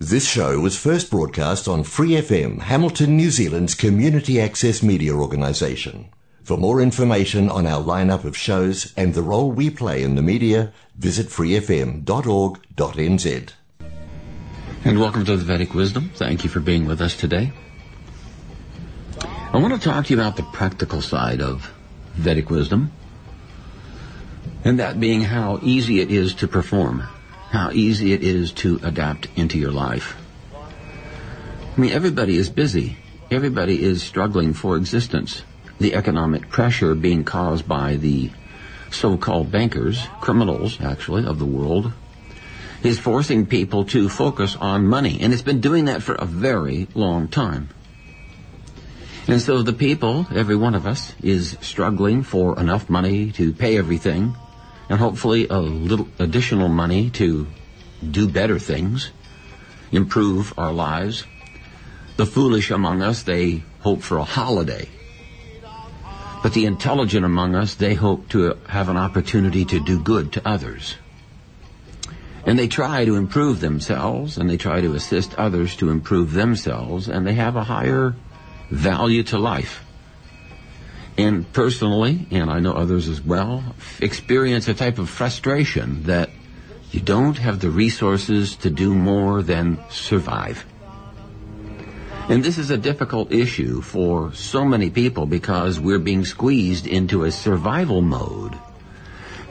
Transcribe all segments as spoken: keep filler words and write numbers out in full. This show was first broadcast on Free F M, Hamilton, New Zealand's community access media organisation. For more information on our lineup of shows and the role we play in the media, visit free f m dot org dot n z. And welcome to the Vedic Wisdom. Thank you for being with us today. I want to talk to you about the practical side of Vedic Wisdom, and that being how easy it is to perform, how easy it is to adapt into your life. I mean, everybody is busy. Everybody is struggling for existence. The economic pressure being caused by the so-called bankers, criminals, actually, of the world, is forcing people to focus on money. And it's been doing that for a very long time. And so the people, every one of us, is struggling for enough money to pay everything, and hopefully a little additional money to do better things, improve our lives. The foolish among us, they hope for a holiday. But the intelligent among us, they hope to have an opportunity to do good to others. And they try to improve themselves, and they try to assist others to improve themselves, and they have a higher value to life. And personally, and I know others as well, experience a type of frustration that you don't have the resources to do more than survive. And this is a difficult issue for so many people because we're being squeezed into a survival mode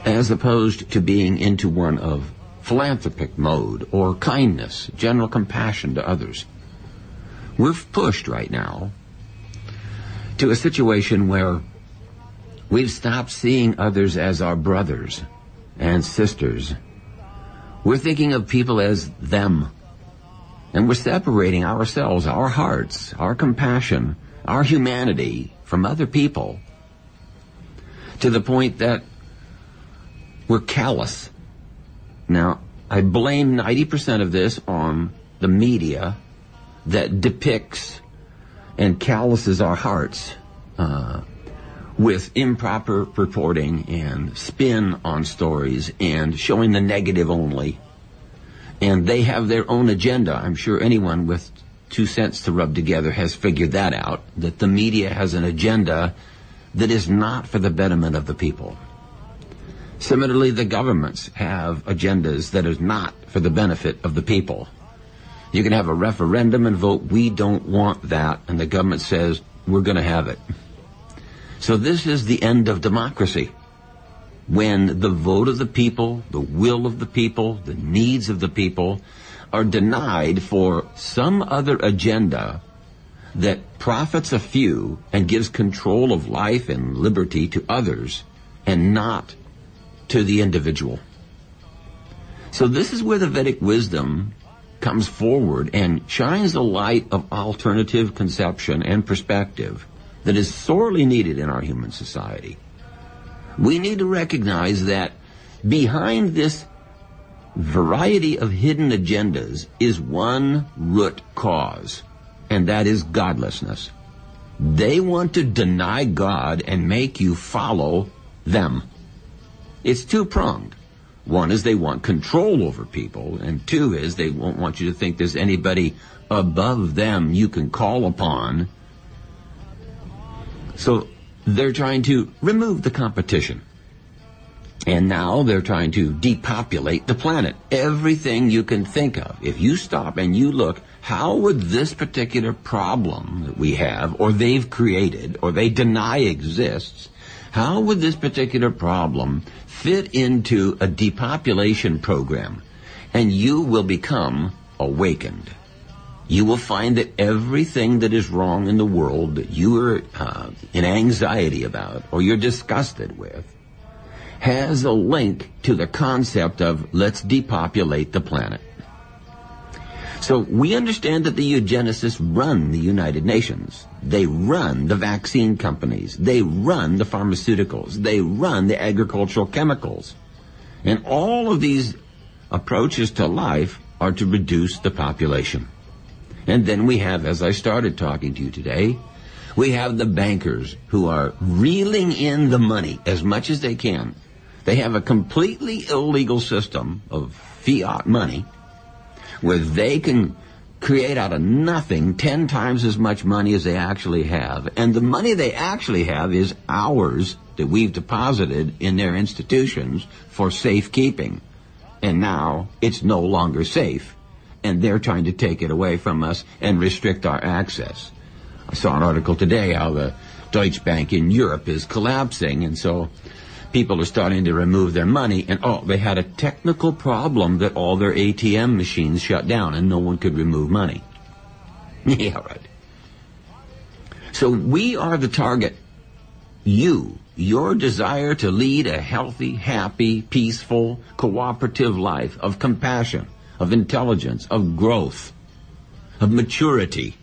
as opposed to being into one of philanthropic mode or kindness, general compassion to others. We're pushed right now to a situation where we've stopped seeing others as our brothers and sisters. We're thinking of people as them. And we're separating ourselves, our hearts, our compassion, our humanity from other people to the point that we're callous. Now, I blame ninety percent of this on the media that depicts and calluses our hearts uh, with improper reporting and spin on stories and showing the negative only. And they have their own agenda. I'm sure anyone with two cents to rub together has figured that out, that the media has an agenda that is not for the betterment of the people. Similarly, the governments have agendas that is not for the benefit of the people. You can have a referendum and vote, we don't want that, and the government says, we're going to have it. So this is the end of democracy. When the vote of the people, the will of the people, the needs of the people are denied for some other agenda that profits a few and gives control of life and liberty to others and not to the individual. So this is where the Vedic wisdom comes forward and shines the light of alternative conception and perspective that is sorely needed in our human society. We need to recognize that behind this variety of hidden agendas is one root cause, and that is godlessness. They want to deny God and make you follow them. It's two-pronged. One is they want control over people, and two is they won't want you to think there's anybody above them you can call upon. So they're trying to remove the competition. And now they're trying to depopulate the planet. Everything you can think of. If you stop and you look, how would this particular problem that we have, or they've created, or they deny exists, how would this particular problem fit into a depopulation program? And you will become awakened. You will find that everything that is wrong in the world that you are uh, in anxiety about or you're disgusted with has a link to the concept of let's depopulate the planet. So we understand that the eugenicists run the United Nations. They run the vaccine companies. They run the pharmaceuticals. They run the agricultural chemicals. And all of these approaches to life are to reduce the population. And then we have, as I started talking to you today, we have the bankers who are reeling in the money as much as they can. They have a completely illegal system of fiat money where they can create out of nothing ten times as much money as they actually have. And the money they actually have is ours that we've deposited in their institutions for safekeeping. And now it's no longer safe. And they're trying to take it away from us and restrict our access. I saw an article today how the Deutsche Bank in Europe is collapsing, and so people are starting to remove their money, and oh, they had a technical problem that all their A T M machines shut down and no one could remove money. Yeah, right. So we are the target. You, your desire to lead a healthy, happy, peaceful, cooperative life of compassion, of intelligence, of growth, of maturity,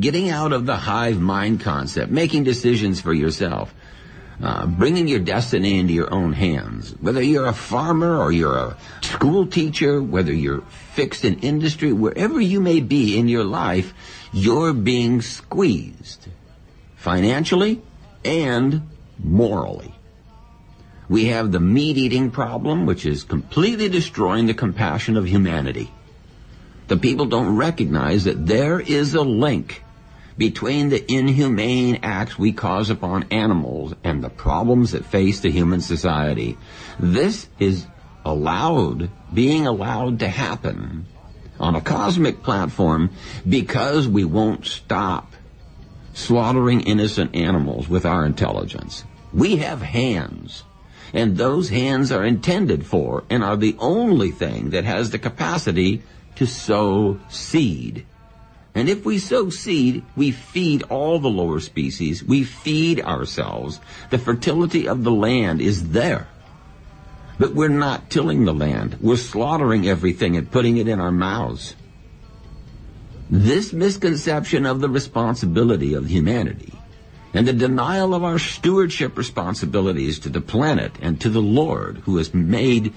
getting out of the hive mind concept, making decisions for yourself, uh, bringing your destiny into your own hands. Whether you're a farmer or you're a school teacher, whether you're fixed in industry, wherever you may be in your life, you're being squeezed financially and morally. We have the meat-eating problem, which is completely destroying the compassion of humanity. The people don't recognize that there is a link between the inhumane acts we cause upon animals and the problems that face the human society. This is allowed, being allowed to happen on a cosmic platform because we won't stop slaughtering innocent animals with our intelligence. We have hands. And those hands are intended for and are the only thing that has the capacity to sow seed. And if we sow seed, we feed all the lower species. We feed ourselves. The fertility of the land is there. But we're not tilling the land. We're slaughtering everything and putting it in our mouths. This misconception of the responsibility of humanity and the denial of our stewardship responsibilities to the planet and to the Lord, who has made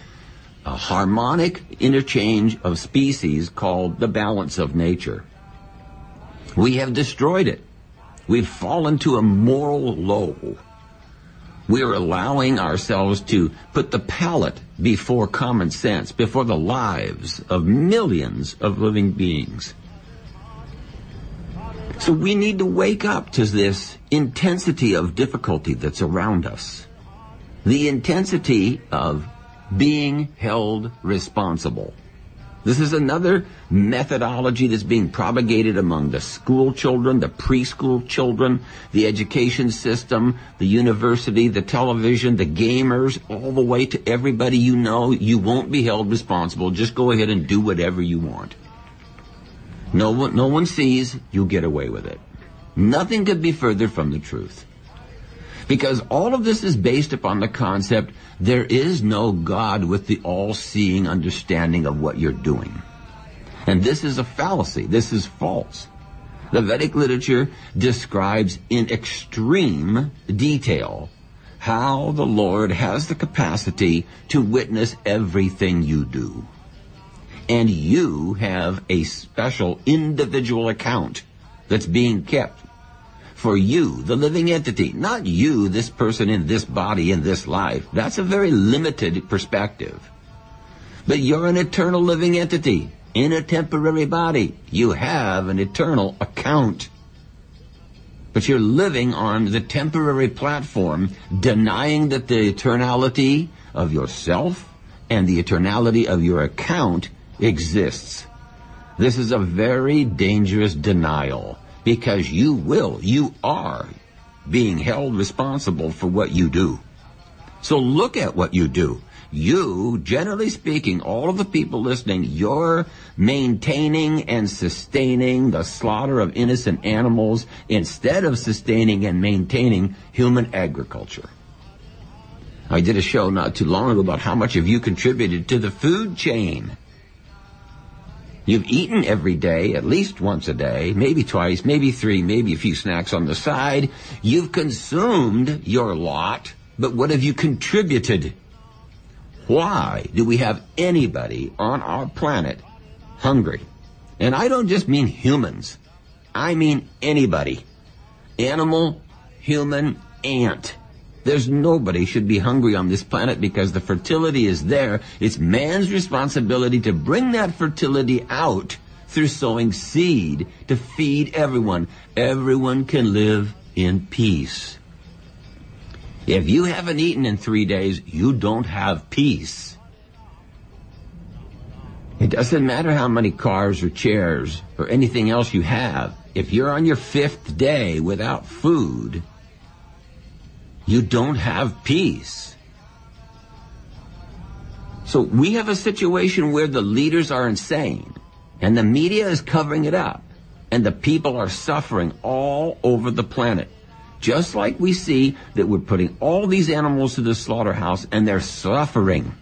a harmonic interchange of species called the balance of nature. We have destroyed it. We've fallen to a moral low. We're allowing ourselves to put the palate before common sense, before the lives of millions of living beings. So we need to wake up to this intensity of difficulty that's around us. The intensity of being held responsible. This is another methodology that's being propagated among the school children, the preschool children, the education system, the university, the television, the gamers, all the way to everybody you know. You won't be held responsible. Just go ahead and do whatever you want. No one, no one sees, you get away with it. Nothing could be further from the truth. Because all of this is based upon the concept, there is no God with the all-seeing understanding of what you're doing. And this is a fallacy. This is false. The Vedic literature describes in extreme detail how the Lord has the capacity to witness everything you do. And you have a special individual account that's being kept for you, the living entity, not you, this person in this body, in this life. That's a very limited perspective. But you're an eternal living entity in a temporary body. You have an eternal account. But you're living on the temporary platform, denying that the eternality of yourself and the eternality of your account exists. This is a very dangerous denial, because you will, you are being held responsible for what you do. So look at what you do. You, generally speaking, all of the people listening, you're maintaining and sustaining the slaughter of innocent animals instead of sustaining and maintaining human agriculture. I did a show not too long ago about how much of you contributed to the food chain. You've eaten every day, at least once a day, maybe twice, maybe three, maybe a few snacks on the side. You've consumed your lot, but what have you contributed? Why do we have anybody on our planet hungry? And I don't just mean humans. I mean anybody. Animal, human, ant. There's nobody should be hungry on this planet because the fertility is there. It's man's responsibility to bring that fertility out through sowing seed to feed everyone. Everyone can live in peace. If you haven't eaten in three days, you don't have peace. It doesn't matter how many cars or chairs or anything else you have. If you're on your fifth day without food, you don't have peace. So we have a situation where the leaders are insane, and the media is covering it up, and the people are suffering all over the planet. Just like we see that we're putting all these animals to the slaughterhouse, and they're suffering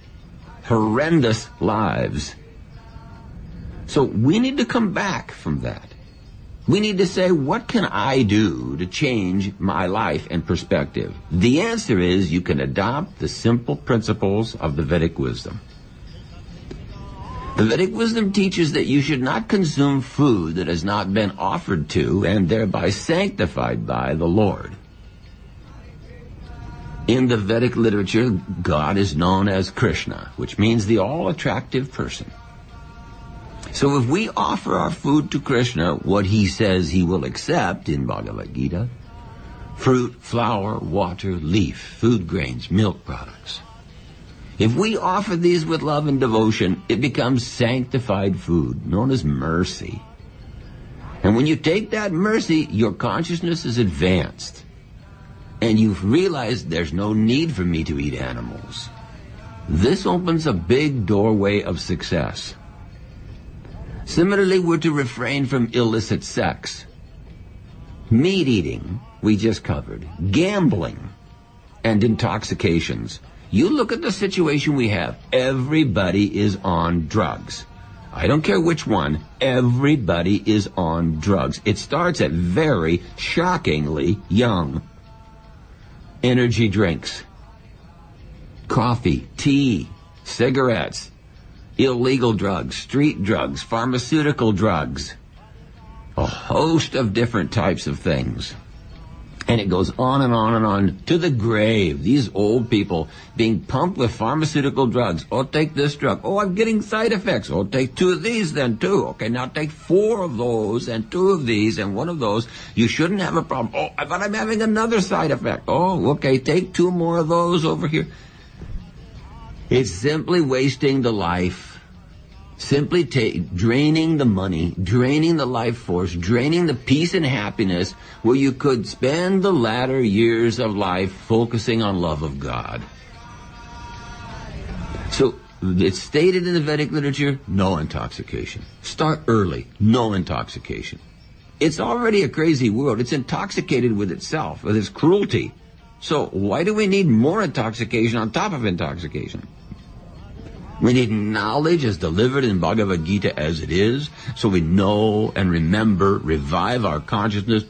horrendous lives. So we need to come back from that. We need to say, what can I do to change my life and perspective? The answer is you can adopt the simple principles of the Vedic wisdom. The Vedic wisdom teaches that you should not consume food that has not been offered to and thereby sanctified by the Lord. In the Vedic literature, God is known as Krishna, which means the all-attractive person. So if we offer our food to Krishna, what he says he will accept in Bhagavad Gita, fruit, flower, water, leaf, food grains, milk products. If we offer these with love and devotion, it becomes sanctified food, known as mercy. And when you take that mercy, your consciousness is advanced. And you've realized there's no need for me to eat animals. This opens a big doorway of success. Similarly, we're to refrain from illicit sex, meat eating, we just covered, gambling, and intoxications. You look at the situation we have. Everybody is on drugs. I don't care which one. Everybody is on drugs. It starts at very shockingly young. Energy drinks, coffee, tea, cigarettes, illegal drugs, street drugs, pharmaceutical drugs, a host of different types of things. And it goes on and on and on to the grave. These old people being pumped with pharmaceutical drugs. Oh, take this drug. Oh, I'm getting side effects. Oh, take two of these then too. Okay, now take four of those and two of these and one of those. You shouldn't have a problem. Oh, but I'm having another side effect. Oh, okay, take two more of those over here. It's simply wasting the life. Simply ta- draining the money, draining the life force, draining the peace and happiness where you could spend the latter years of life focusing on love of God. So it's stated in the Vedic literature, no intoxication. Start early, no intoxication. It's already a crazy world. It's intoxicated with itself, with its cruelty. So why do we need more intoxication on top of intoxication? We need knowledge as delivered in Bhagavad Gita as it is, so we know and remember, revive our consciousness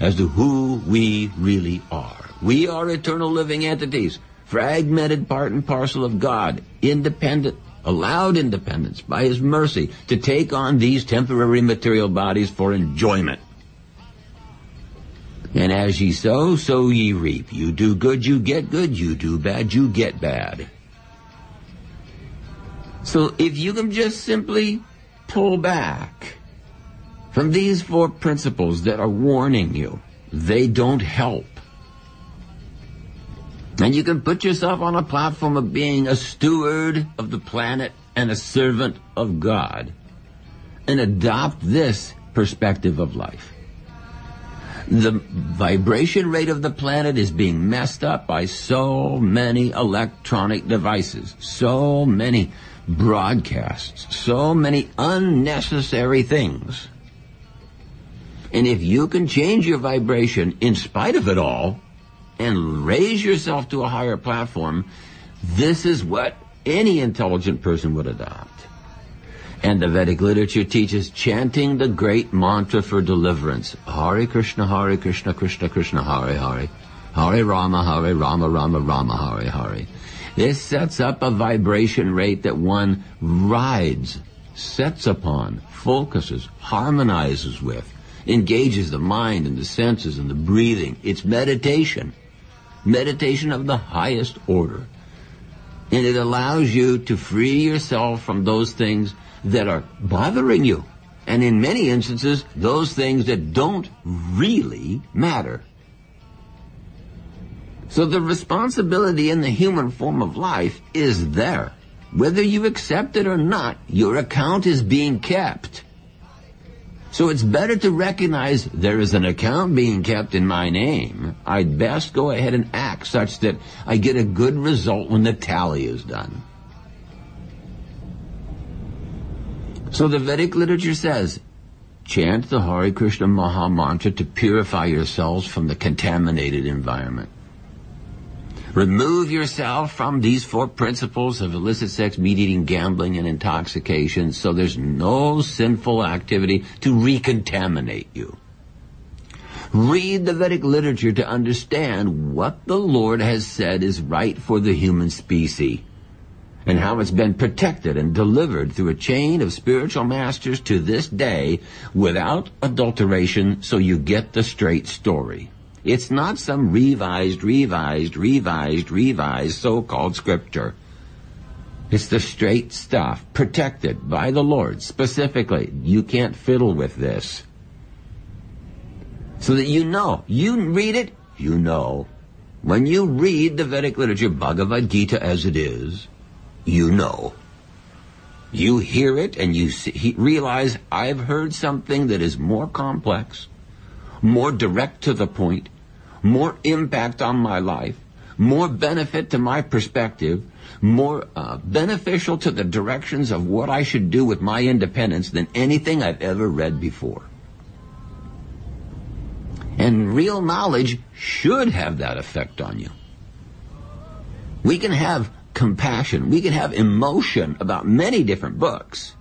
as to who we really are. We are eternal living entities, fragmented part and parcel of God, independent, allowed independence by His mercy to take on these temporary material bodies for enjoyment. And as ye sow, so ye reap. You do good, you get good. You do bad, you get bad. So if you can just simply pull back from these four principles that are warning you, they don't help. And you can put yourself on a platform of being a steward of the planet and a servant of God and adopt this perspective of life. The vibration rate of the planet is being messed up by so many electronic devices, so many broadcasts, so many unnecessary things. And if you can change your vibration in spite of it all and raise yourself to a higher platform, this is what any intelligent person would adopt. And the Vedic literature teaches chanting the great mantra for deliverance. Hare Krishna, Hare Krishna, Krishna Krishna, Hare Hare. Hare Rama, Hare Rama, Rama Rama, Hare Hare. This sets up a vibration rate that one rides, sets upon, focuses, harmonizes with, engages the mind and the senses and the breathing. It's meditation. meditation of the highest order. And it allows you to free yourself from those things that are bothering you. And in many instances, those things that don't really matter. So the responsibility in the human form of life is there. Whether you accept it or not, your account is being kept. So it's better to recognize there is an account being kept in my name. I'd best go ahead and act such that I get a good result when the tally is done. So the Vedic literature says, chant the Hare Krishna Maha Mantra to purify yourselves from the contaminated environment. Remove yourself from these four principles of illicit sex, meat-eating, gambling, and intoxication, so there's no sinful activity to recontaminate you. Read the Vedic literature to understand what the Lord has said is right for the human species, and how it's been protected and delivered through a chain of spiritual masters to this day without adulteration, so you get the straight story. It's not some revised, revised, revised, revised so-called scripture. It's the straight stuff, protected by the Lord specifically. You can't fiddle with this. So that you know. You read it, you know. When you read the Vedic literature, Bhagavad Gita as it is, you know. You hear it and you see, realize, I've heard something that is more complex, more direct to the point, more impact on my life, more benefit to my perspective, more uh, beneficial to the directions of what I should do with my independence than anything I've ever read before. And real knowledge should have that effect on you. We can have compassion, we can have emotion about many different books,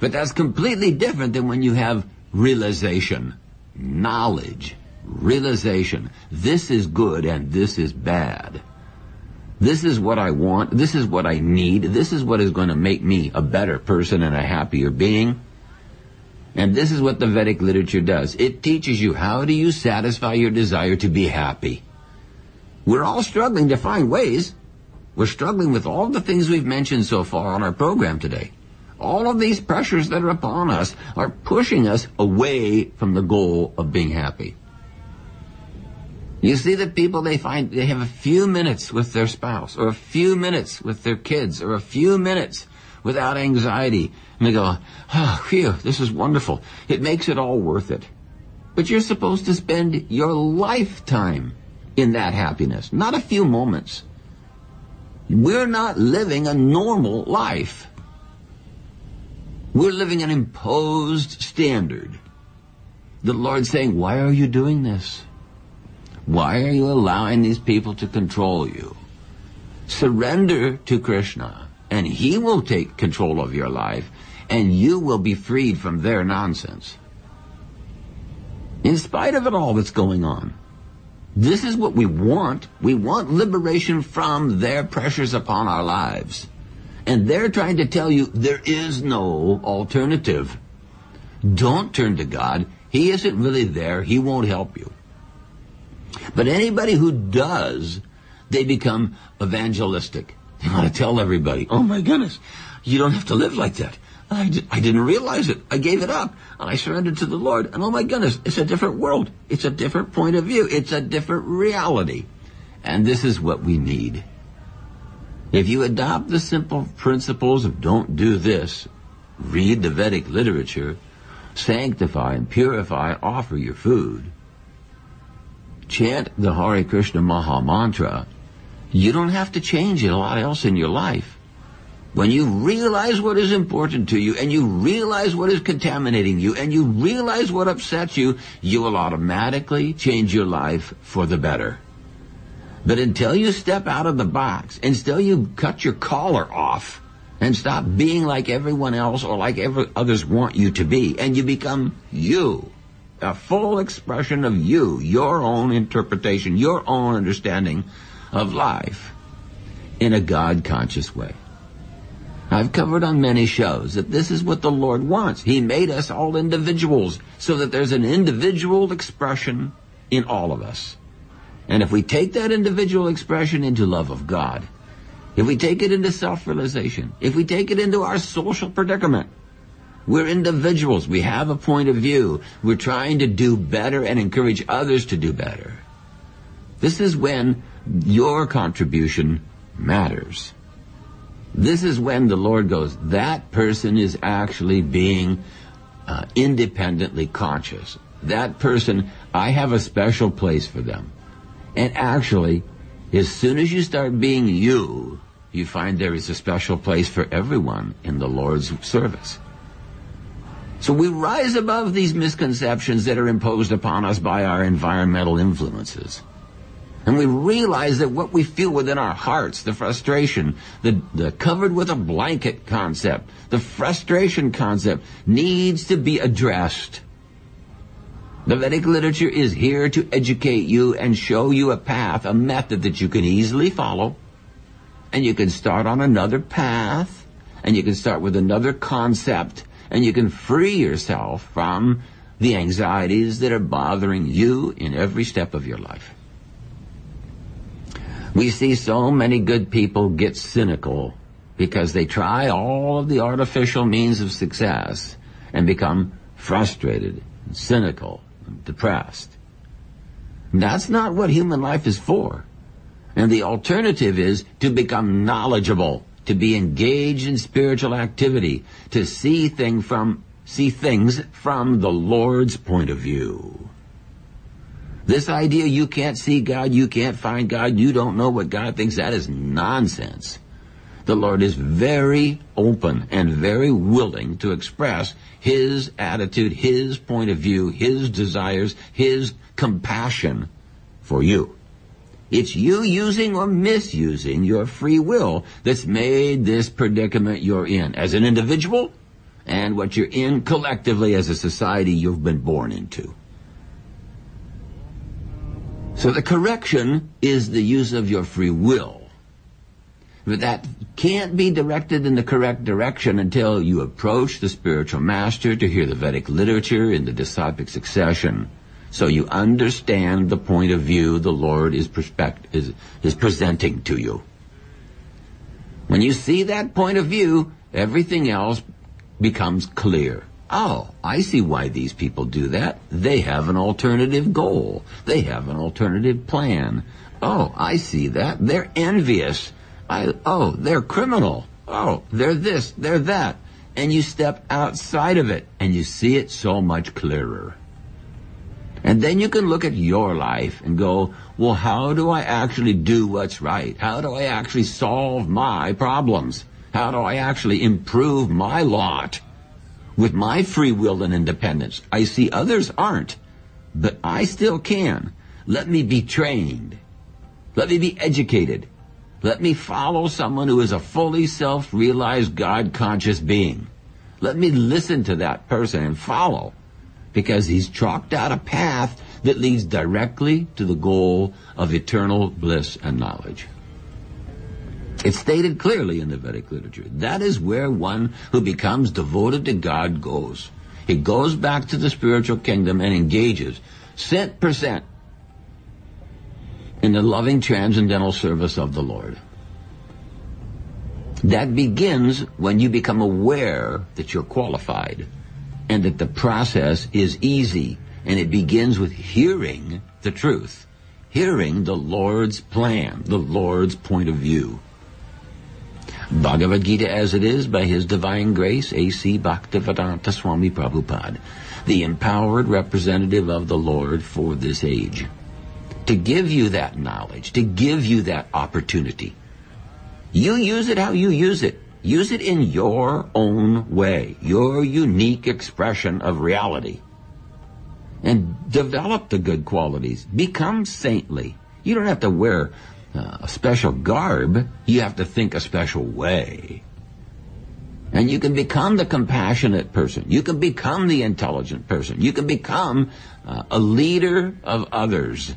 but that's completely different than when you have realization. Knowledge, realization, this is good and this is bad. This is what I want, this is what I need, this is what is going to make me a better person and a happier being. And this is what the Vedic literature does. It teaches you how do you satisfy your desire to be happy. We're all struggling to find ways. We're struggling with all the things we've mentioned so far on our program today. All of these pressures that are upon us are pushing us away from the goal of being happy. You see that people, they find they have a few minutes with their spouse, or a few minutes with their kids, or a few minutes without anxiety. And they go, oh, phew, this is wonderful. It makes it all worth it. But you're supposed to spend your lifetime in that happiness, not a few moments. We're not living a normal life. We're living an imposed standard. The Lord's saying, why are you doing this? Why are you allowing these people to control you? Surrender to Krishna, and He will take control of your life, and you will be freed from their nonsense. In spite of it all that's going on, this is what we want. We want liberation from their pressures upon our lives. And they're trying to tell you there is no alternative. Don't turn to God. He isn't really there. He won't help you. But anybody who does, they become evangelistic. They want to tell everybody, oh my goodness, you don't have to live like that. I, di- I didn't realize it. I gave it up. I surrendered to the Lord. And oh my goodness, it's a different world. It's a different point of view. It's a different reality. And this is what we need. If you adopt the simple principles of don't do this, read the Vedic literature, sanctify and purify, offer your food, chant the Hare Krishna Maha Mantra, you don't have to change a lot else in your life. When you realize what is important to you, and you realize what is contaminating you, and you realize what upsets you, you will automatically change your life for the better. But until you step out of the box, until you cut your collar off and stop being like everyone else or like every others want you to be, and you become you, a full expression of you, your own interpretation, your own understanding of life in a God-conscious way. I've covered on many shows that this is what the Lord wants. He made us all individuals so that there's an individual expression in all of us. And if we take that individual expression into love of God, if we take it into self-realization, if we take it into our social predicament, we're individuals. We have a point of view. We're trying to do better and encourage others to do better. This is when your contribution matters. This is when the Lord goes, that person is actually being uh, independently conscious. That person, I have a special place for them. And actually, as soon as you start being you, you find there is a special place for everyone in the Lord's service. So we rise above these misconceptions that are imposed upon us by our environmental influences. And we realize that what we feel within our hearts, the frustration, the, the covered with a blanket concept, the frustration concept, needs to be addressed. The Vedic literature is here to educate you and show you a path, a method that you can easily follow. And you can start on another path, and you can start with another concept, and you can free yourself from the anxieties that are bothering you in every step of your life. We see so many good people get cynical because they try all of the artificial means of success and become frustrated, and cynical, and depressed. That's not what human life is for. And the alternative is to become knowledgeable, to be engaged in spiritual activity, to see thing from, see things from the Lord's point of view. This idea, you can't see God, you can't find God, you don't know what God thinks, that is nonsense. The Lord is very open and very willing to express His attitude, His point of view, His desires, His compassion for you. It's you using or misusing your free will that's made this predicament you're in as an individual and what you're in collectively as a society you've been born into. So the correction is the use of your free will. But that can't be directed in the correct direction until you approach the spiritual master to hear the Vedic literature in the disciplic succession. So you understand the point of view the Lord is, perspect- is, is presenting to you. When you see that point of view, everything else becomes clear. Oh, I see why these people do that. They have an alternative goal. They have an alternative plan. Oh, I see that. They're envious. I, oh, they're criminal. Oh, they're this, they're that. And you step outside of it, and you see it so much clearer. And then you can look at your life and go, well, how do I actually do what's right? How do I actually solve my problems? How do I actually improve my lot? With my free will and independence, I see others aren't, but I still can. Let me be trained. Let me be educated. Let me follow someone who is a fully self-realized, God-conscious being. Let me listen to that person and follow, because he's chalked out a path that leads directly to the goal of eternal bliss and knowledge. It's stated clearly in the Vedic literature. That is where one who becomes devoted to God goes. He goes back to the spiritual kingdom and engages cent percent in the loving transcendental service of the Lord. That begins when you become aware that you're qualified and that the process is easy, and it begins with hearing the truth, hearing the Lord's plan, the Lord's point of view. Bhagavad Gita as it is, by His divine grace, A C Bhaktivedanta Swami Prabhupada, the empowered representative of the Lord for this age, to give you that knowledge, to give you that opportunity. You use it how you use it. Use it in your own way, your unique expression of reality. And develop the good qualities. Become saintly. You don't have to wear Uh, a special garb, you have to think a special way. And you can become the compassionate person. You can become the intelligent person. You can become uh, a leader of others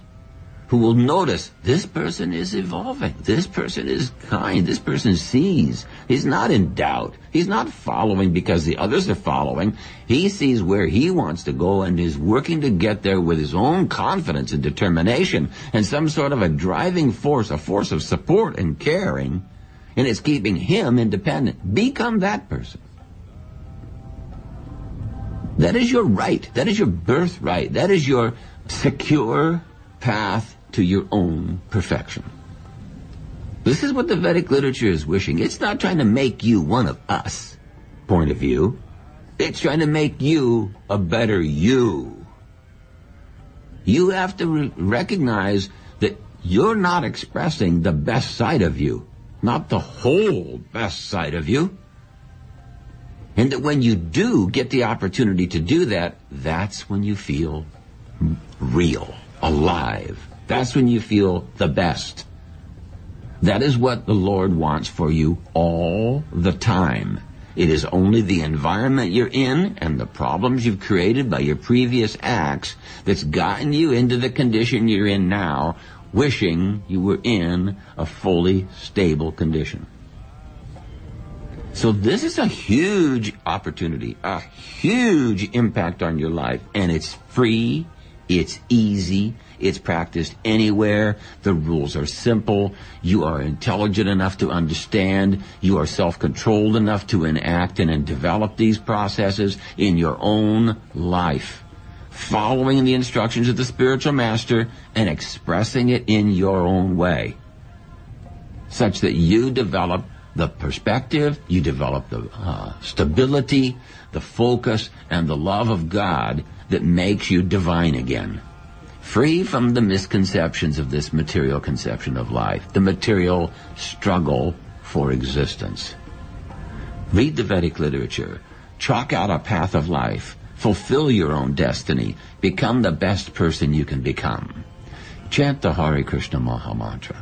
who will notice this person is evolving, this person is kind, this person sees. He's not in doubt. He's not following because the others are following. He sees where he wants to go and is working to get there with his own confidence and determination and some sort of a driving force, a force of support and caring, and it's keeping him independent. Become that person. That is your right. That is your birthright. That is your secure path to your own perfection. This is what the Vedic literature is wishing. It's not trying to make you one of us, point of view. It's trying to make you a better you. You have to re- recognize that you're not expressing the best side of you, not the whole best side of you. And that when you do get the opportunity to do that, that's when you feel real, alive. That's when you feel the best. That is what the Lord wants for you all the time. It is only the environment you're in and the problems you've created by your previous acts that's gotten you into the condition you're in now, wishing you were in a fully stable condition. So this is a huge opportunity, a huge impact on your life, and it's free, it's easy, it's practiced anywhere, the rules are simple, you are intelligent enough to understand, you are self-controlled enough to enact and, and develop these processes in your own life, following the instructions of the spiritual master and expressing it in your own way, such that you develop the perspective, you develop the uh, stability, the focus, and the love of God that makes you divine again. Free from the misconceptions of this material conception of life, the material struggle for existence. Read the Vedic literature. Chalk out a path of life. Fulfill your own destiny. Become the best person you can become. Chant the Hare Krishna Maha Mantra.